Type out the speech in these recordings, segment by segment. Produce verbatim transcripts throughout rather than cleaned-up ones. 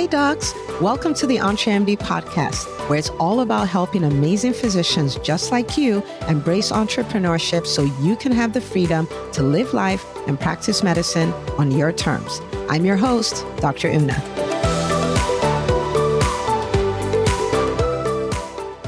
Hi, docs. Welcome to the EntreMD Podcast, where it's all about helping amazing physicians just like you embrace entrepreneurship so you can have the freedom to live life and practice medicine on your terms. I'm your host, Doctor Una.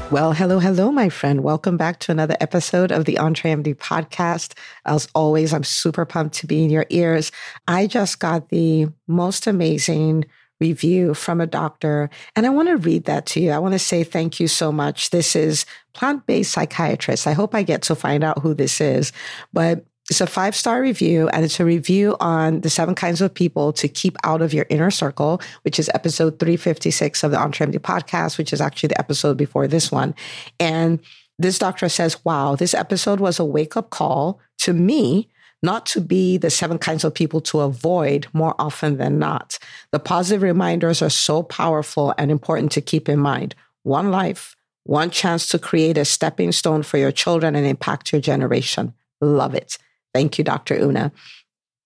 Well, hello, hello, my friend. Welcome back to another episode of the EntreMD Podcast. As always, I'm super pumped to be in your ears. I just got the most amazing review from a doctor, and I want to read that to you. I want to say thank you so much. This is plant-based psychiatrist. I hope I get to find out who this is, but it's a five-star review, and it's a review on the seven kinds of people to keep out of your inner circle, which is episode three fifty-six of the EntreMD Podcast, which is actually the episode before this one. And this doctor says, wow, this episode was a wake-up call to me not to be the seven kinds of people to avoid more often than not. The positive reminders are so powerful and important to keep in mind. One life, one chance to create a stepping stone for your children and impact your generation. Love it. Thank you, Doctor Una.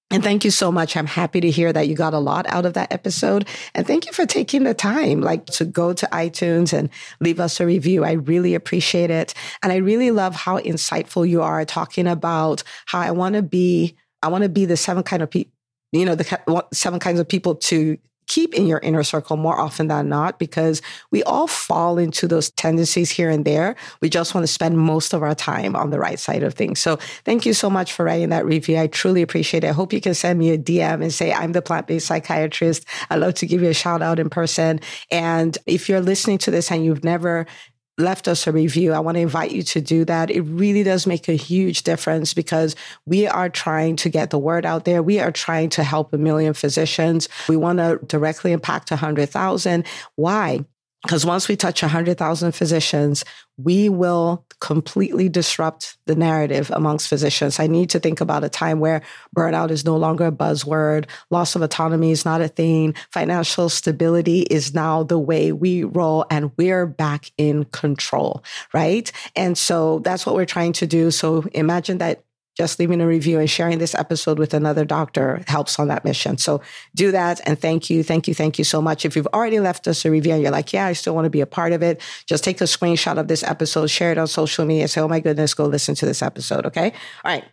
And thank you so much. I'm happy to hear that you got a lot out of that episode. And thank you for taking the time, like, to go to iTunes and leave us a review. I really appreciate it. And I really love how insightful you are talking about how I want to be, I want to be the seven kind of people, you know, the seven kinds of people to keep in your inner circle more often than not, because we all fall into those tendencies here and there. We just want to spend most of our time on the right side of things. So thank you so much for writing that review. I truly appreciate it. I hope you can send me a D M and say, I'm the plant-based psychiatrist. I'd love to give you a shout out in person. And if you're listening to this and you've never left us a review, I want to invite you to do that. It really does make a huge difference, because we are trying to get the word out there. We are trying to help a million physicians. We want to directly impact one hundred thousand. Why? Because once we touch one hundred thousand physicians, we will completely disrupt the narrative amongst physicians. I need to think about a time where burnout is no longer a buzzword, loss of autonomy is not a thing, financial stability is now the way we roll, and we're back in control, right? And so that's what we're trying to do. So imagine that just leaving a review and sharing this episode with another doctor helps on that mission. So do that. And thank you. Thank you. Thank you so much. If you've already left us a review and you're like, yeah, I still want to be a part of it, just take a screenshot of this episode, share it on social media, and say, oh my goodness, go listen to this episode. Okay. All right.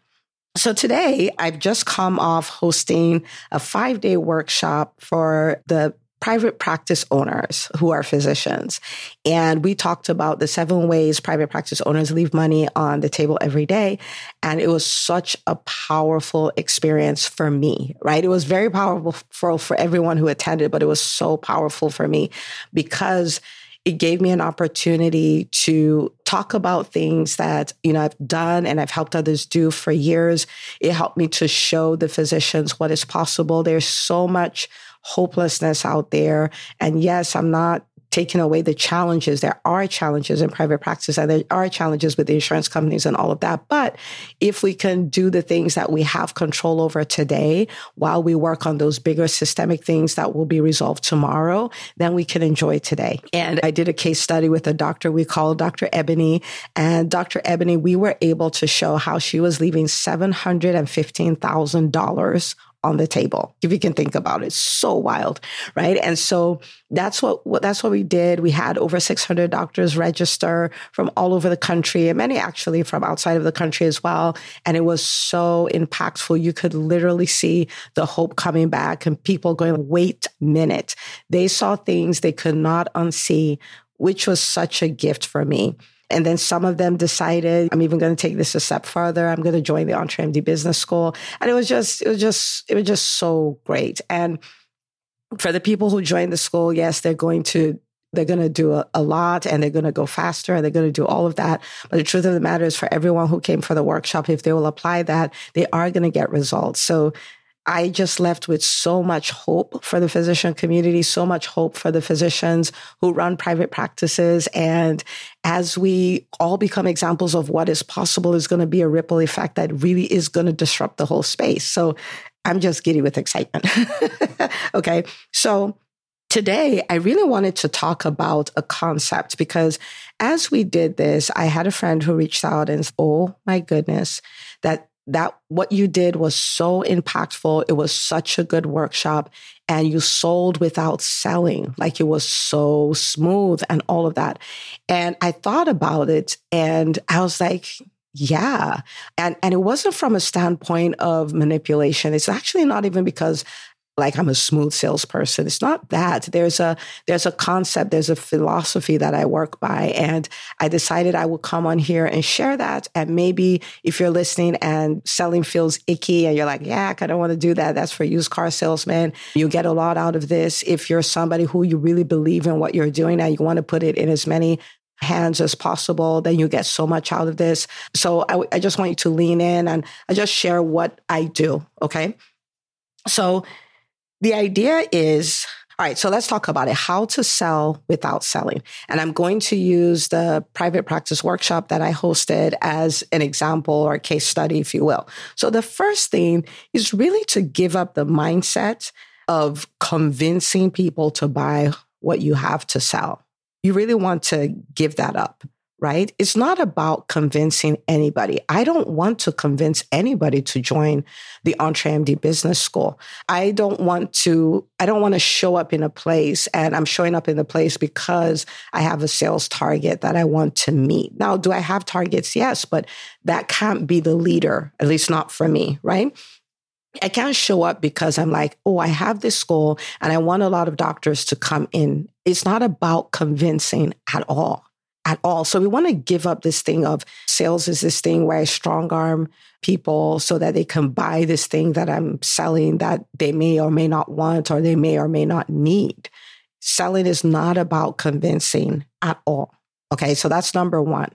So today I've just come off hosting a five day workshop for the private practice owners who are physicians. And we talked about the seven ways private practice owners leave money on the table every day. And it was such a powerful experience for me, right? It was very powerful for, for everyone who attended, but it was so powerful for me because it gave me an opportunity to talk about things that, you know, I've done and I've helped others do for years. It helped me to show the physicians what is possible. There's so much hopelessness out there. And yes, I'm not taking away the challenges. There are challenges in private practice, and there are challenges with the insurance companies and all of that. But if we can do the things that we have control over today while we work on those bigger systemic things that will be resolved tomorrow, then we can enjoy today. And I did a case study with a doctor we call Doctor Ebony. And Doctor Ebony, we were able to show how she was leaving seven hundred fifteen thousand dollars on the table, if you can think about it. So wild, right? And so that's what, what that's what we did. We had over six hundred doctors register from all over the country, and many actually from outside of the country as well. And it was so impactful. You could literally see the hope coming back and people going, wait a minute. They saw things they could not unsee, which was such a gift for me. And then some of them decided, I'm even going to take this a step further. I'm going to join the EntreMD Business School. And it was just, it was just, it was just so great. And for the people who join the school, yes, they're going to, they're going to do a, a lot, and they're going to go faster, and they're going to do all of that. But the truth of the matter is, for everyone who came for the workshop, if they will apply that, they are going to get results. So I just left with so much hope for the physician community, so much hope for the physicians who run private practices. And as we all become examples of what is possible, is going to be a ripple effect that really is going to disrupt the whole space. So I'm just giddy with excitement. Okay. So today, I really wanted to talk about a concept, because as we did this, I had a friend who reached out and said, oh my goodness, that that what you did was so impactful. It was such a good workshop and you sold without selling. Like it was so smooth and all of that. And I thought about it and I was like, yeah. And, and it wasn't from a standpoint of manipulation. It's actually not even because like I'm a smooth salesperson. It's not that. There's a there's a concept, there's a philosophy that I work by. And I decided I would come on here and share that. And maybe if you're listening and selling feels icky and you're like, yeah, I don't want to do that. That's for used car salesmen. You get a lot out of this. If you're somebody who you really believe in what you're doing and you want to put it in as many hands as possible, then you get so much out of this. So I, I just want you to lean in and I just share what I do. Okay. So the idea is, all right, so let's talk about it, how to sell without selling. And I'm going to use the private practice workshop that I hosted as an example or a case study, if you will. So the first thing is really to give up the mindset of convincing people to buy what you have to sell. You really want to give that up, right? It's not about convincing anybody. I don't want to convince anybody to join the EntreMD Business School. I don't want to, I don't want to show up in a place and I'm showing up in the place because I have a sales target that I want to meet. Now, do I have targets? Yes, but that can't be the leader, at least not for me, right? I can't show up because I'm like, oh, I have this school and I want a lot of doctors to come in. It's not about convincing at all, at all. So we want to give up this thing of sales is this thing where I strong arm people so that they can buy this thing that I'm selling that they may or may not want, or they may or may not need. Selling is not about convincing at all. Okay. So that's number one.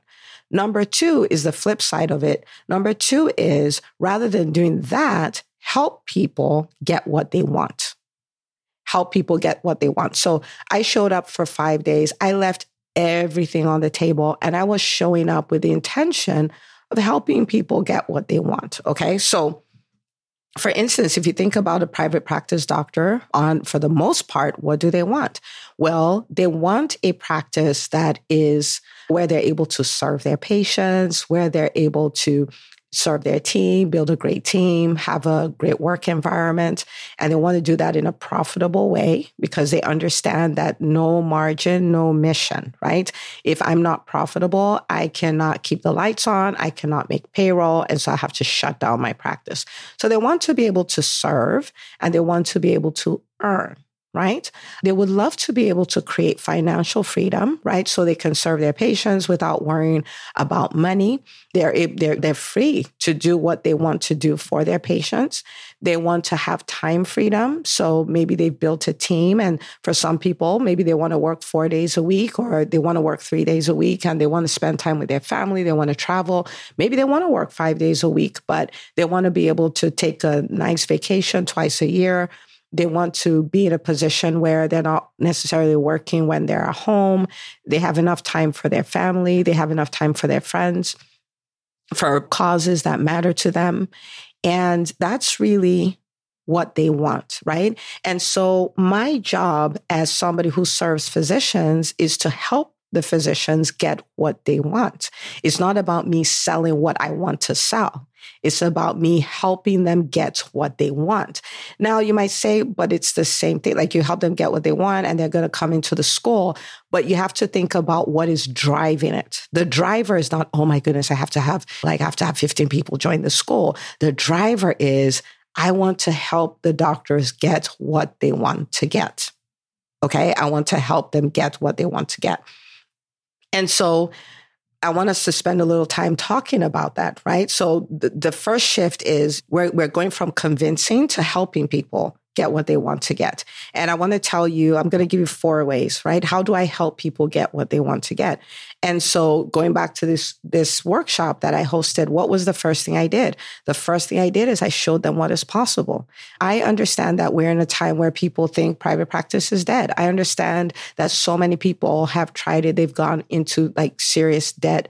Number two is the flip side of it. Number two is rather than doing that, help people get what they want. Help people get what they want. So I showed up for five days. I left everything on the table and I was showing up with the intention of helping people get what they want. Okay. So for instance, if you think about a private practice doctor on, for the most part, what do they want? Well, they want a practice that is where they're able to serve their patients, where they're able to serve their team, build a great team, have a great work environment. And they want to do that in a profitable way because they understand that no margin, no mission, right? If I'm not profitable, I cannot keep the lights on. I cannot make payroll. And so I have to shut down my practice. So they want to be able to serve and they want to be able to earn, right? They would love to be able to create financial freedom, right? So they can serve their patients without worrying about money. They're, they're, they're free to do what they want to do for their patients. They want to have time freedom. So maybe they've built a team. And for some people, maybe they want to work four days a week or they want to work three days a week and they want to spend time with their family. They want to travel. Maybe they want to work five days a week, but they want to be able to take a nice vacation twice a year. They want to be in a position where they're not necessarily working when they're at home. They have enough time for their family. They have enough time for their friends, for causes that matter to them. And that's really what they want, right? And so my job as somebody who serves physicians is to help the physicians get what they want. It's not about me selling what I want to sell. It's about me helping them get what they want. Now you might say, but it's the same thing. Like you help them get what they want and they're going to come into the school, but you have to think about what is driving it. The driver is not, oh my goodness, I have to have, like I have to have fifteen people join the school. The driver is, I want to help the doctors get what they want to get. Okay. I want to help them get what they want to get. And so I want us to spend a little time talking about that, right? So th- the first shift is we're, we're going from convincing to helping people get what they want to get. And I want to tell you, I'm going to give you four ways, right? How do I help people get what they want to get? And so going back to this, this workshop that I hosted, what was the first thing I did? The first thing I did is I showed them what is possible. I understand that we're in a time where people think private practice is dead. I understand that so many people have tried it. They've gone into like serious debt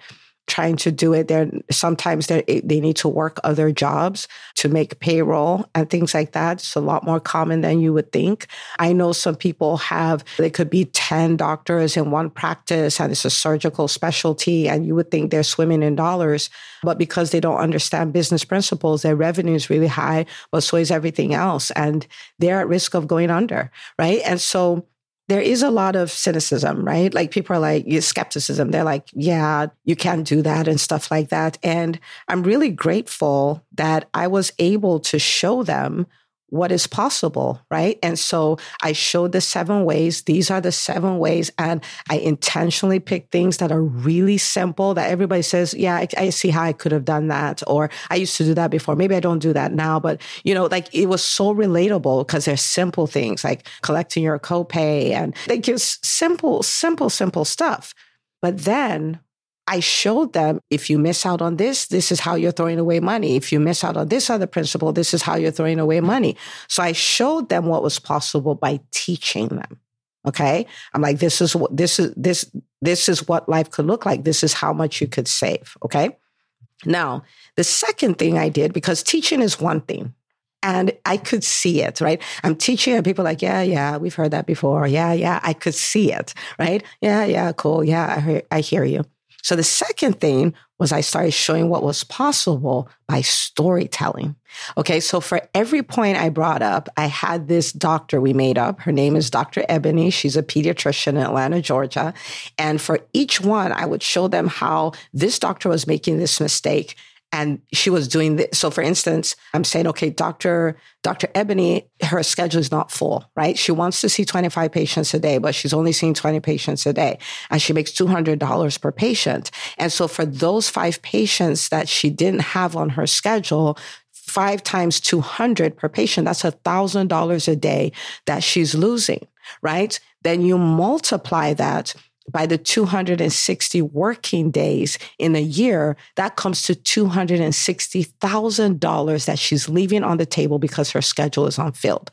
trying to do it. They're sometimes they they need to work other jobs to make payroll and things like that. It's a lot more common than you would think. I know some people have, there could be ten doctors in one practice and it's a surgical specialty and you would think they're swimming in dollars, but because they don't understand business principles, their revenue is really high, but so is everything else. And they're at risk of going under, right? And so there is a lot of cynicism, right? Like people are like, skepticism. They're like, yeah, you can't do that and stuff like that. And I'm really grateful that I was able to show them what is possible, right? And so I showed the seven ways. These are the seven ways. And I intentionally picked things that are really simple that everybody says, yeah, I, I see how I could have done that. Or I used to do that before. Maybe I don't do that now. But, you know, like it was so relatable because they're simple things like collecting your copay and like just simple, simple, simple stuff. But then I showed them, if you miss out on this, this is how you're throwing away money. If you miss out on this other principle, this is how you're throwing away money. So I showed them what was possible by teaching them. Okay. I'm like, this is what, this is, this, this is what life could look like. This is how much you could save. Okay. Now, the second thing I did, because teaching is one thing, and I could see it, right? I'm teaching and people are like, yeah, yeah, we've heard that before. Yeah, yeah, I could see it, right? Yeah, yeah, cool. Yeah, I hear, I hear you. So the second thing was I started showing what was possible by storytelling. Okay, so for every point I brought up, I had this doctor we made up. Her name is Doctor Ebony. She's a pediatrician in Atlanta, Georgia. And for each one, I would show them how this doctor was making this mistake and she was doing this. So for instance, I'm saying, okay, Doctor Doctor Ebony, her schedule is not full, right? She wants to see twenty-five patients a day, but she's only seeing twenty patients a day and she makes two hundred dollars per patient. And so for those five patients that she didn't have on her schedule, five times two hundred per patient, that's one thousand dollars a day that she's losing, right? Then you multiply that by the two hundred sixty working days in a year, that comes to two hundred sixty thousand dollars that she's leaving on the table because her schedule is unfilled.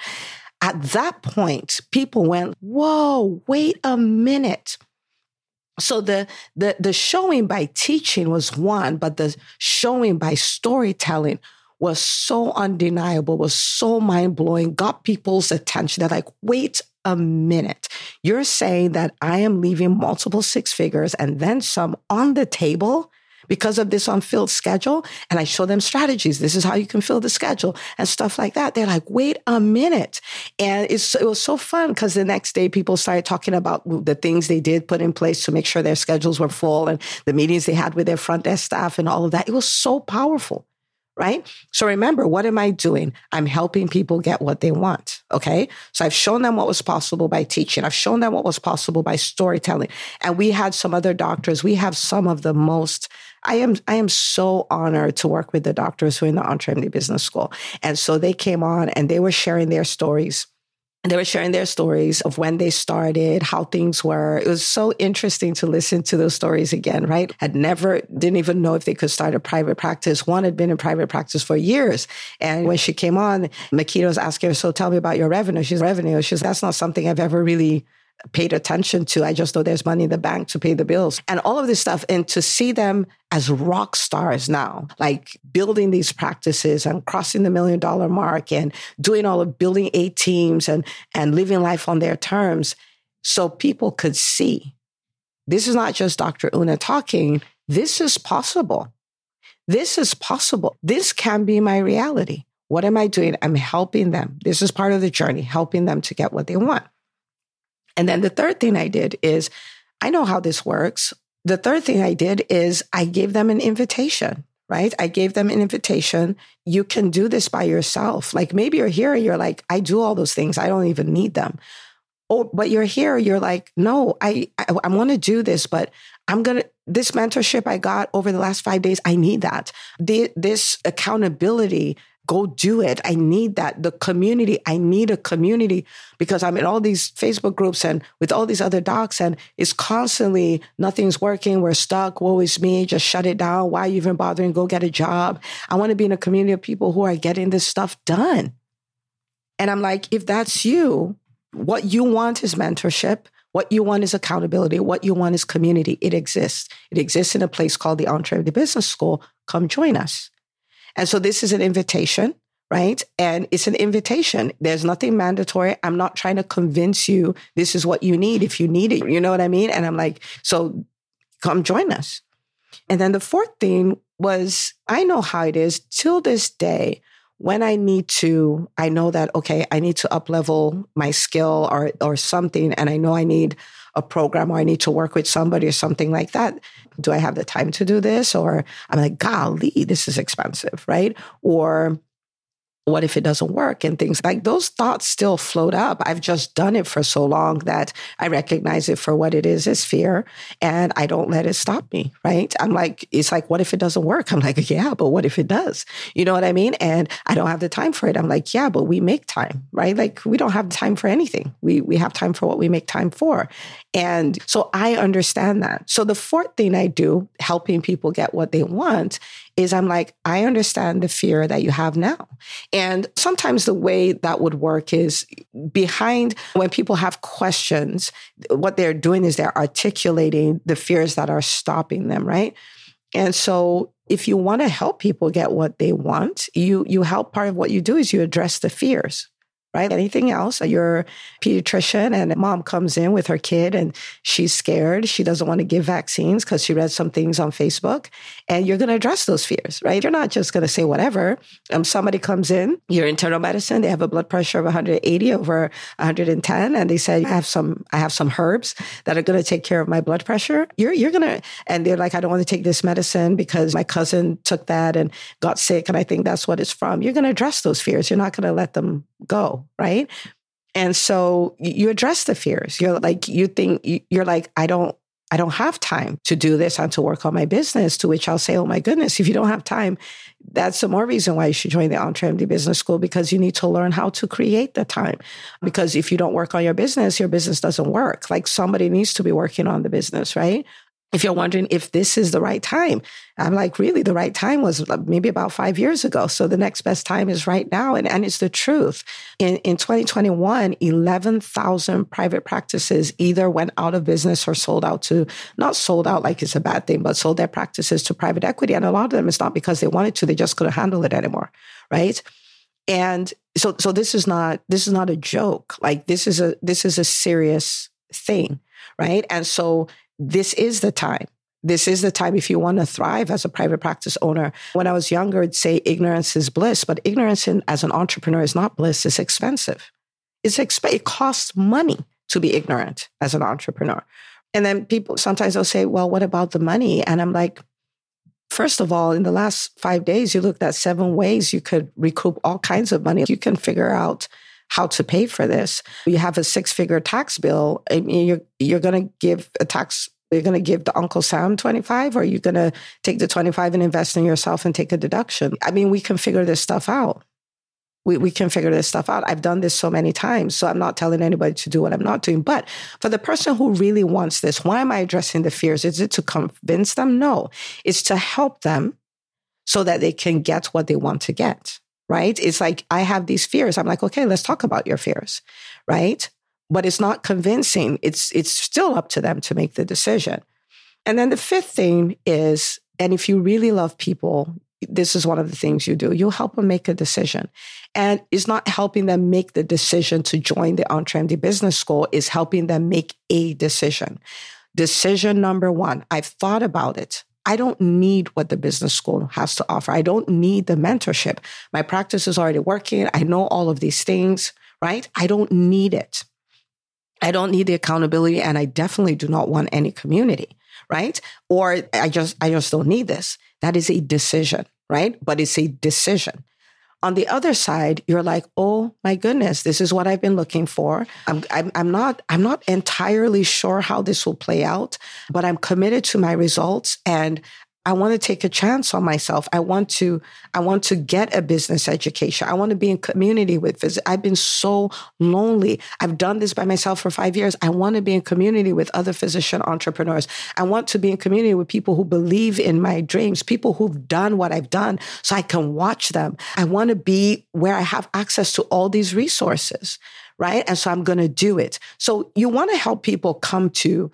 At that point, people went, whoa, wait a minute. So the, the, the showing by teaching was one, but the showing by storytelling was so undeniable, was so mind-blowing, got people's attention. They're like, wait a minute. You're saying that I am leaving multiple six figures and then some on the table because of this unfilled schedule? And I show them strategies. This is how you can fill the schedule and stuff like that. They're like, wait a minute. And it's, it was so fun because the next day people started talking about the things they did put in place to make sure their schedules were full and the meetings they had with their front desk staff and all of that. It was so powerful. Right? So remember, what am I doing? I'm helping people get what they want. Okay. So I've shown them what was possible by teaching. I've shown them what was possible by storytelling. And we had some other doctors. We have some of the most, I am, I am so honored to work with the doctors who are in the EntreMD Business School. And so they came on and they were sharing their stories. And they were sharing their stories of when they started, how things were. It was so interesting to listen to those stories again, right? Had never, didn't even know if they could start a private practice. One had been in private practice for years. And when she came on, Makita was asking her, so tell me about your revenue. She's revenue. She's, that's not something I've ever really paid attention to. I just know there's money in the bank to pay the bills and all of this stuff. And to see them as rock stars now, like building these practices and crossing the million dollar mark and doing all of building eight teams and, and living life on their terms. So people could see this is not just Doctor Una talking. This is possible. This is possible. This can be my reality. What am I doing? I'm helping them. This is part of the journey, helping them to get what they want. And then the third thing I did is, I know how this works. The third thing I did is I gave them an invitation, right? I gave them an invitation. You can do this by yourself. Like maybe you're here and you're like, I do all those things. I don't even need them. Oh, but you're here. You're like, no, I, I, I want to do this, but I'm going to, this mentorship I got over the last five days, I need that. The, this accountability, go do it. I need that. The community, I need a community because I'm in all these Facebook groups and with all these other docs and it's constantly, nothing's working. We're stuck. Woe is me. Just shut it down. Why are you even bothering? Go get a job. I want to be in a community of people who are getting this stuff done. And I'm like, if that's you, what you want is mentorship. What you want is accountability. What you want is community. It exists. It exists in a place called the EntreMD Business School. Come join us. And so this is an invitation, right? And it's an invitation. There's nothing mandatory. I'm not trying to convince you this is what you need if you need it. You know what I mean? And I'm like, so come join us. And then the fourth thing was, I know how it is till this day. When I need to, I know that, okay, I need to up-level my skill or or something, and I know I need a program or I need to work with somebody or something like that. Do I have the time to do this? Or I'm like, golly, this is expensive, right? Or what if it doesn't work and things like those thoughts still float up. I've just done it for so long that I recognize it for what it is, is fear. And I don't let it stop me, right? I'm like, it's like, what if it doesn't work? I'm like, yeah, but what if it does? You know what I mean? And I don't have the time for it. I'm like, yeah, but we make time, right? Like we don't have time for anything. We we have time for what we make time for. And so I understand that. So the fourth thing I do, helping people get what they want, is I'm like, I understand the fear that you have now. And sometimes the way that would work is behind when people have questions, what they're doing is they're articulating the fears that are stopping them, right? And so if you want to help people get what they want, you you help part of what you do is you address the fears, right? Anything else, your pediatrician and mom comes in with her kid and she's scared. She doesn't want to give vaccines because she read some things on Facebook, and you're going to address those fears, right? You're not just going to say whatever. Um, somebody comes in, your internal medicine, they have a blood pressure of one eighty over one ten. And they say, I have some, I have some herbs that are going to take care of my blood pressure. You're, you're going to, and they're like, I don't want to take this medicine because my cousin took that and got sick. And I think that's what it's from. You're going to address those fears. You're not going to let them go. Right. And so you address the fears. You're like, you think you're like, I don't, I don't have time to do this and to work on my business, to which I'll say, oh my goodness, if you don't have time, that's some more reason why you should join the EntreMD Business School, because you need to learn how to create the time. Because if you don't work on your business, your business doesn't work. Like somebody needs to be working on the business, right? If you're wondering if this is the right time, I'm like, really, the right time was maybe about five years ago. So the next best time is right now. And, and it's the truth. In, in twenty twenty-one, eleven thousand private practices either went out of business or sold out to, not sold out like it's a bad thing, but sold their practices to private equity. And a lot of them, it's not because they wanted to, they just couldn't handle it anymore, right? And so, so this is not, this is not a joke. Like this is a, this is a serious thing, right? And so this is the time. This is the time if you want to thrive as a private practice owner. When I was younger, I'd say ignorance is bliss, but ignorance in, as an entrepreneur is not bliss. It's expensive. It's exp- it costs money to be ignorant as an entrepreneur. And then people, sometimes they'll say, well, what about the money? And I'm like, first of all, in the last five days, you looked at seven ways you could recoup all kinds of money. You can figure out how to pay for this. You have a six-figure tax bill. I mean, you're you're going to give a tax. You're going to give the Uncle Sam twenty-five, or you're going to take the twenty-five and invest in yourself and take a deduction. I mean, we can figure this stuff out. We we can figure this stuff out. I've done this so many times, so I'm not telling anybody to do what I'm not doing. But for the person who really wants this, why am I addressing the fears? Is it to convince them? No, it's to help them so that they can get what they want to get. Right? It's like, I have these fears. I'm like, okay, let's talk about your fears. Right? But it's not convincing. It's, it's still up to them to make the decision. And then the fifth thing is, and if you really love people, this is one of the things you do. You help them make a decision. And it's not helping them make the decision to join the EntreMD Business School. It's helping them make a decision. Decision number one, I've thought about it. I don't need what the business school has to offer. I don't need the mentorship. My practice is already working. I know all of these things, right? I don't need it. I don't need the accountability, and I definitely do not want any community, right? Or I just, I just don't need this. That is a decision, right? But it's a decision. On the other side, you're like, oh my goodness, this is what I've been looking for. I'm, I'm, I'm not, I'm not entirely sure how this will play out, but I'm committed to my results, and I want to take a chance on myself. I want to, I want to get a business education. I want to be in community with phys- I've been so lonely. I've done this by myself for five years. I want to be in community with other physician entrepreneurs. I want to be in community with people who believe in my dreams, people who've done what I've done so I can watch them. I want to be where I have access to all these resources, right? And so I'm going to do it. So you want to help people come to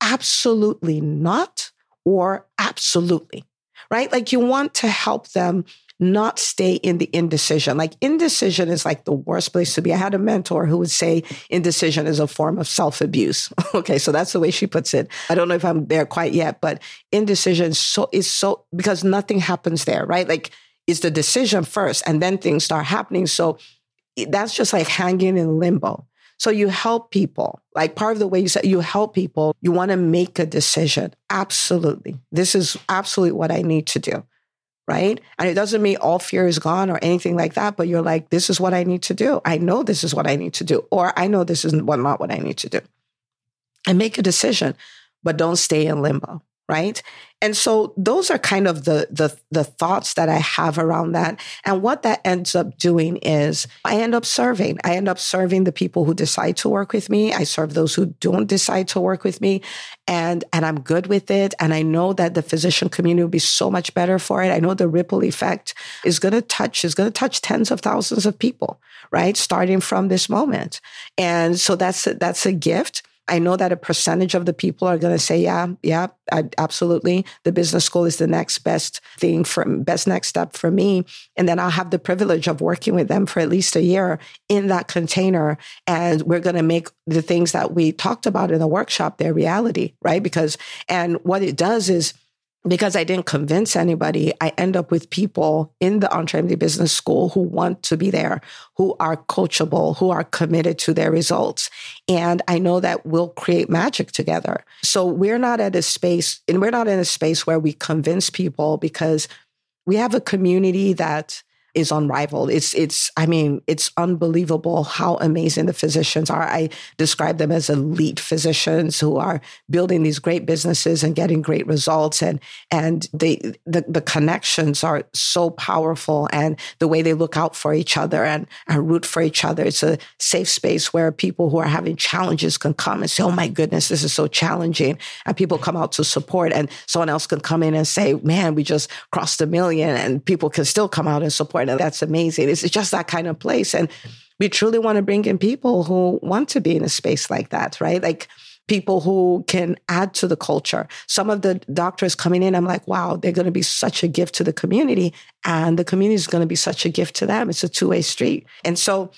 absolutely not or absolutely, right? Like you want to help them not stay in the indecision. Like indecision is like the worst place to be. I had a mentor who would say indecision is a form of self-abuse. Okay, so that's the way she puts it. I don't know if I'm there quite yet, but indecision so is so, because nothing happens there, right? Like it's the decision first and then things start happening. So that's just like hanging in limbo. So you help people, like part of the way you said you help people, you want to make a decision. Absolutely. This is absolutely what I need to do, right? And it doesn't mean all fear is gone or anything like that, but you're like, this is what I need to do. I know this is what I need to do, or I know this is not what I need to do. And make a decision, but don't stay in limbo, right? And so those are kind of the, the, the thoughts that I have around that. And what that ends up doing is I end up serving. I end up serving the people who decide to work with me. I serve those who don't decide to work with me, and, and I'm good with it. And I know that the physician community will be so much better for it. I know the ripple effect is going to touch, is going to touch tens of thousands of people, right? Starting from this moment. And so that's, a, that's a gift. I know that a percentage of the people are going to say, yeah, yeah, I, absolutely. The business school is the next best thing for best next step for me. And then I'll have the privilege of working with them for at least a year in that container. And we're going to make the things that we talked about in the workshop their reality, right? Because, and what it does is, because I didn't convince anybody, I end up with people in the EntreMD Business School who want to be there, who are coachable, who are committed to their results. And I know that we'll create magic together. So we're not at a space, and we're not in a space where we convince people, because we have a community that is unrivaled. It's, it's, I mean, it's unbelievable how amazing the physicians are. I describe them as elite physicians who are building these great businesses and getting great results. And, and they, the, the connections are so powerful, and the way they look out for each other and, and root for each other. It's a safe space where people who are having challenges can come and say, oh my goodness, this is so challenging. And people come out to support, and someone else can come in and say, man, we just crossed a million, and people can still come out and support. And that's amazing. It's just that kind of place. And we truly want to bring in people who want to be in a space like that, right? Like people who can add to the culture. Some of the doctors coming in, I'm like, wow, they're going to be such a gift to the community, and the community is going to be such a gift to them. It's a two-way street. And so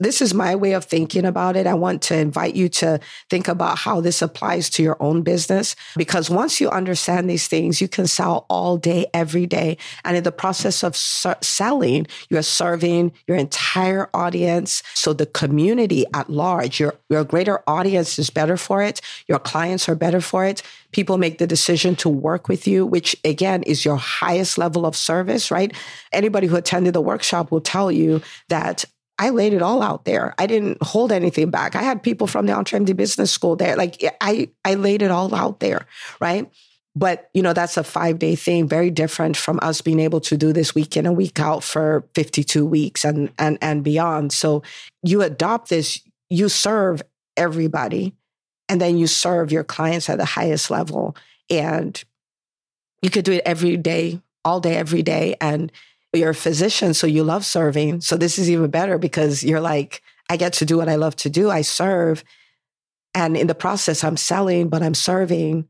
this is my way of thinking about it. I want to invite you to think about how this applies to your own business, because once you understand these things, you can sell all day, every day. And in the process of ser- selling, you're serving your entire audience. So the community at large, your, your greater audience is better for it. Your clients are better for it. People make the decision to work with you, which again is your highest level of service, right? Anybody who attended the workshop will tell you that I laid it all out there. I didn't hold anything back. I had people from the EntreMD Business School there. Like I, I laid it all out there, right? But you know, that's a five-day thing, very different from us being able to do this week in and week out for fifty-two weeks and and and beyond. So you adopt this, you serve everybody, and then you serve your clients at the highest level. And you could do it every day, all day, every day. And you're a physician, so you love serving. So this is even better, because you're like, I get to do what I love to do. I serve. And in the process, I'm selling, but I'm serving.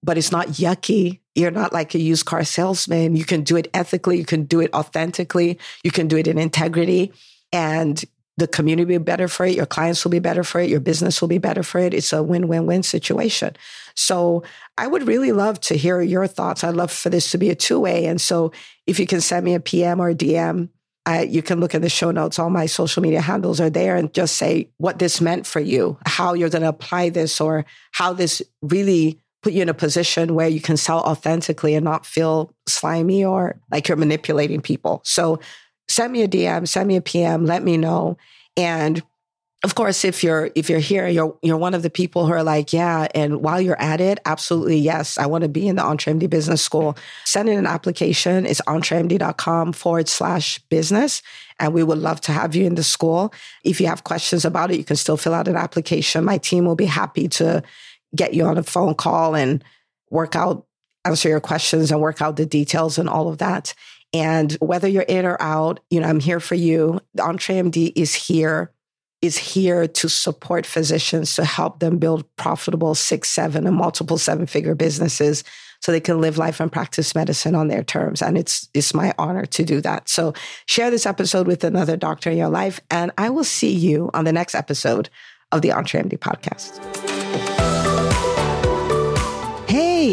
But it's not yucky. You're not like a used car salesman. You can do it ethically. You can do it authentically. You can do it in integrity. And the community will be better for it. Your clients will be better for it. Your business will be better for it. It's a win-win-win situation. So I would really love to hear your thoughts. I'd love for this to be a two-way. And so if you can send me a P M or a D M, I, you can look in the show notes. All my social media handles are there, and just say what this meant for you, how you're going to apply this, or how this really put you in a position where you can sell authentically and not feel slimy or like you're manipulating people. So send me a D M, send me a P M, let me know. And of course, if you're if you're here, you're you're one of the people who are like, yeah, and while you're at it, absolutely, yes, I want to be in the EntreMD Business School. Send in an application. It's entremd.com forward slash business. And we would love to have you in the school. If you have questions about it, you can still fill out an application. My team will be happy to get you on a phone call and work out, answer your questions and work out the details and all of that. And whether you're in or out, you know, I'm here for you. The EntreMD is here. is here to support physicians, to help them build profitable six, seven, and multiple seven-figure businesses so they can live life and practice medicine on their terms. And it's it's my honor to do that. So share this episode with another doctor in your life, and I will see you on the next episode of the EntreMD Podcast. Hey,